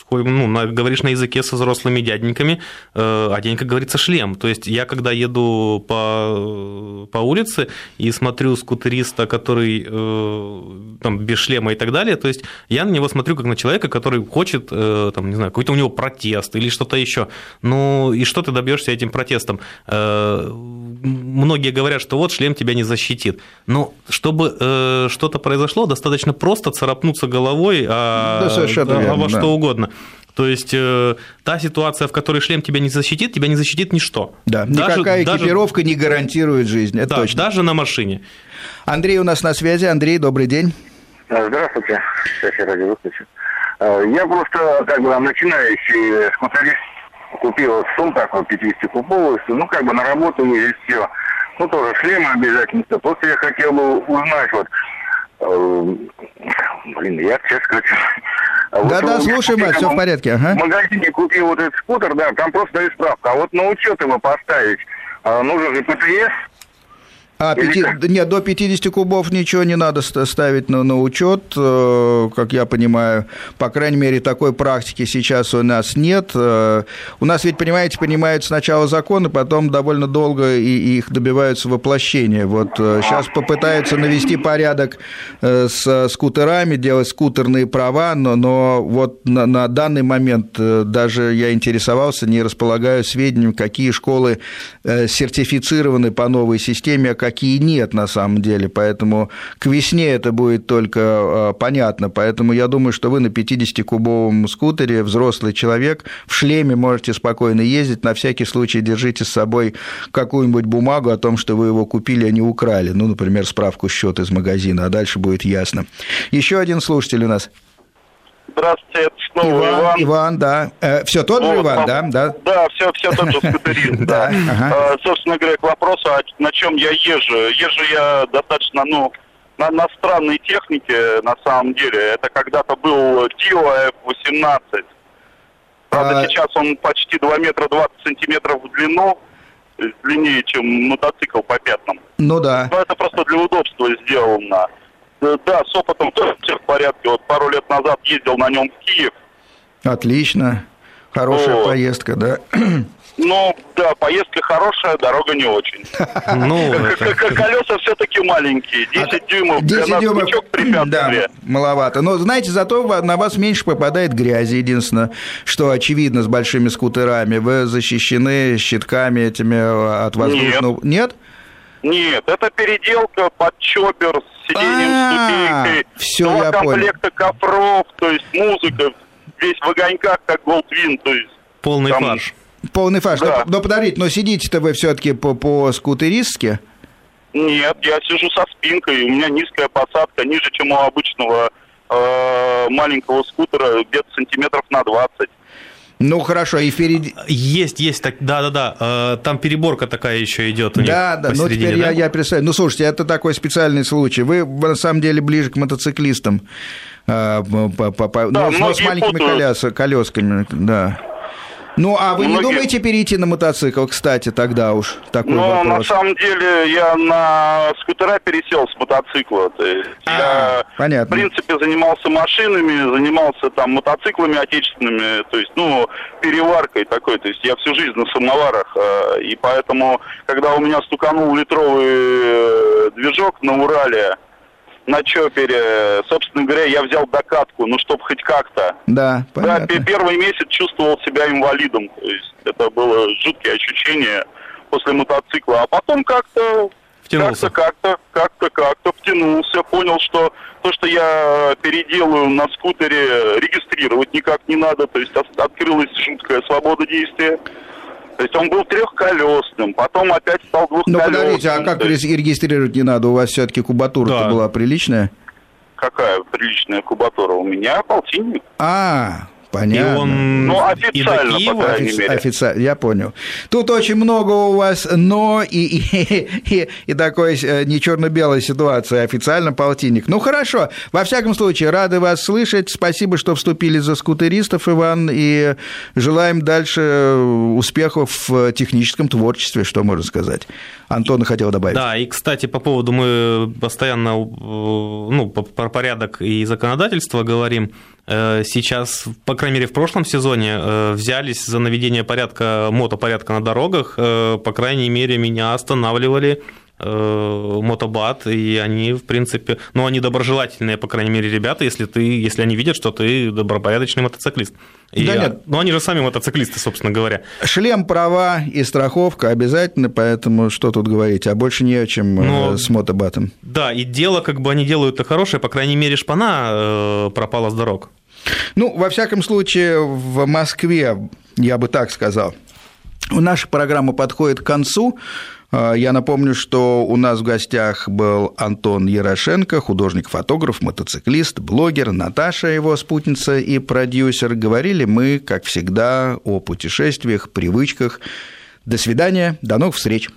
Ну, говоришь на языке со взрослыми дяденьками, а дяденька говорит со шлем. То есть я, когда еду по, по улице и смотрю скутериста, который там, без шлема и так далее, то есть я на него смотрю как на человека, который хочет, там, не знаю, какой-то у него протест или что-то еще. Ну, и что ты добьешься этим протестом? Многие говорят, что вот шлем тебя не защитит. Но чтобы что-то произошло, достаточно просто царапнуться головой а, да, да, а во что да. угодно. То есть э, та ситуация, в которой шлем тебя не защитит, тебя не защитит ничто. Да, даже, никакая даже, экипировка не гарантирует жизнь, это да, точно. Даже на машине. Андрей у нас на связи. Андрей, добрый день. Здравствуйте. Сейчас я радио выключу. Я просто как бы начинающий скутерист, купил сумку такую пятидесятикубовую, ну как бы на работу и все. Ну тоже шлем обязательно. Просто я хотел бы узнать вот. Блин, я сейчас хочу... Да-да, слушай, мать, все в порядке, ага. В магазине купил вот этот скутер, да, там просто дают справку. А вот на учет его поставить нужен же ПТС. А, пяти... Нет, до пятидесяти кубов ничего не надо ставить на, на учет, как я понимаю. По крайней мере, такой практики сейчас у нас нет. У нас ведь, понимаете, принимают сначала законы, потом довольно долго и, и их добиваются воплощения. Вот сейчас попытаются навести порядок с скутерами, делать скутерные права, но, но вот на, на данный момент даже я интересовался, не располагаю сведениями, какие школы сертифицированы по новой системе, какие нет на самом деле, поэтому к весне это будет только понятно, поэтому я думаю, что вы на пятидесятикубовом скутере, взрослый человек, в шлеме можете спокойно ездить, на всякий случай держите с собой какую-нибудь бумагу о том, что вы его купили, а не украли, ну, например, справку счет из магазина, а дальше будет ясно. Еще один слушатель у нас. Здравствуйте, это снова Иван. Иван, Иван да. Э, все тот же вот, Иван, да? Да, да все, все тот же скутерист, да. Собственно говоря, к вопросу, на чем я езжу. Езжу я достаточно, ну, на странной технике, на самом деле. Это когда-то был Dio эф восемнадцать. Правда, сейчас он почти два метра двадцать сантиметров в длину. Длиннее, чем мотоцикл по пятнам. Ну да. Но это просто для удобства сделано. Да, с опытом тоже все в порядке. Вот пару лет назад ездил на нем в Киев. Отлично. Хорошая вот. Поездка, да? Ну, да, поездка хорошая, дорога не очень. Колеса все-таки маленькие. десять дюймов для нас пучок препятствия. Маловато. Но, знаете, зато на вас меньше попадает грязи. Единственное, что очевидно с большими скутерами. Вы защищены щитками этими от воздушного... Нет? Нет, это переделка под чоппер с сиденьем, ступенькой, два комплекта кофров, то есть музыка, весь в огоньках, как Голдвин, то есть... Полный там... фарш. Полный фарш. Да. Но, но подождите, но сидите-то вы все-таки по-скутеристски? Нет, я сижу со спинкой, у меня низкая посадка, ниже, чем у обычного э- маленького скутера, где-то сантиметров на двадцать. Ну, хорошо, и впереди... Есть, есть, так, да-да-да, там переборка такая еще идет у них да-да, посередине. Да-да, ну теперь да? я, я представляю. Ну, слушайте, это такой специальный случай. Вы, на самом деле, ближе к мотоциклистам, да, ну, с маленькими колес, колесками, да. Ну, а вы многие... не думаете перейти на мотоцикл, кстати, тогда уж? Такой ну, вопрос. На самом деле, я на скутера пересел с мотоцикла. То есть я, понятно. В принципе, занимался машинами, занимался там мотоциклами отечественными, то есть, ну, переваркой такой. То есть я всю жизнь на самоварах, и поэтому, когда у меня стуканул литровый движок на Урале, на чопере, собственно говоря, я взял докатку, ну, чтобы хоть как-то. Да, понятно. Да, первый месяц чувствовал себя инвалидом, то есть это было жуткие ощущения после мотоцикла, а потом как-то, втянулся. как-то, как-то, как-то, как-то втянулся, понял, что то, что я переделаю на скутере, регистрировать никак не надо, то есть открылась жуткая свобода действия. То есть он был трехколесным, потом опять стал двухколесным. Ну, подождите, а как регистрировать не надо? У вас все-таки кубатура-то да. была приличная? Какая приличная кубатура? У меня полтинник. А, понятно. И он... Ну, официально, и по крайней офици... мере. Официально, я понял. Тут очень много у вас «но» и, и, и, и такой не черно-белая ситуация. Официально полтинник. Ну, хорошо. Во всяком случае, рады вас слышать. Спасибо, что вступили за скутеристов, Иван. И желаем дальше успехов в техническом творчестве, что можно сказать. Антон хотел добавить. Да, и, кстати, по поводу мы постоянно, ну, про порядок и законодательство говорим. Сейчас, по крайней мере, в прошлом сезоне взялись за наведение порядка, мотопорядка на дорогах. По крайней мере, меня останавливали мотобат, и они, в принципе, ну, они доброжелательные, по крайней мере, ребята, если ты, если они видят, что ты добропорядочный мотоциклист. И, да нет. Ну, они же сами мотоциклисты, собственно говоря. Шлем, права и страховка обязательно, поэтому что тут говорить, а больше не о чем но, с мотобатом. Да, и дело, как бы они делают-то хорошее, по крайней мере, шпана пропала с дорог. Ну, во всяком случае, в Москве, я бы так сказал, наша программа подходит к концу. Я напомню, что у нас в гостях был Антон Ярошенко, художник-фотограф, мотоциклист, блогер, Наташа, его спутница и продюсер. Говорили мы, как всегда, о путешествиях, привычках. До свидания, до новых встреч.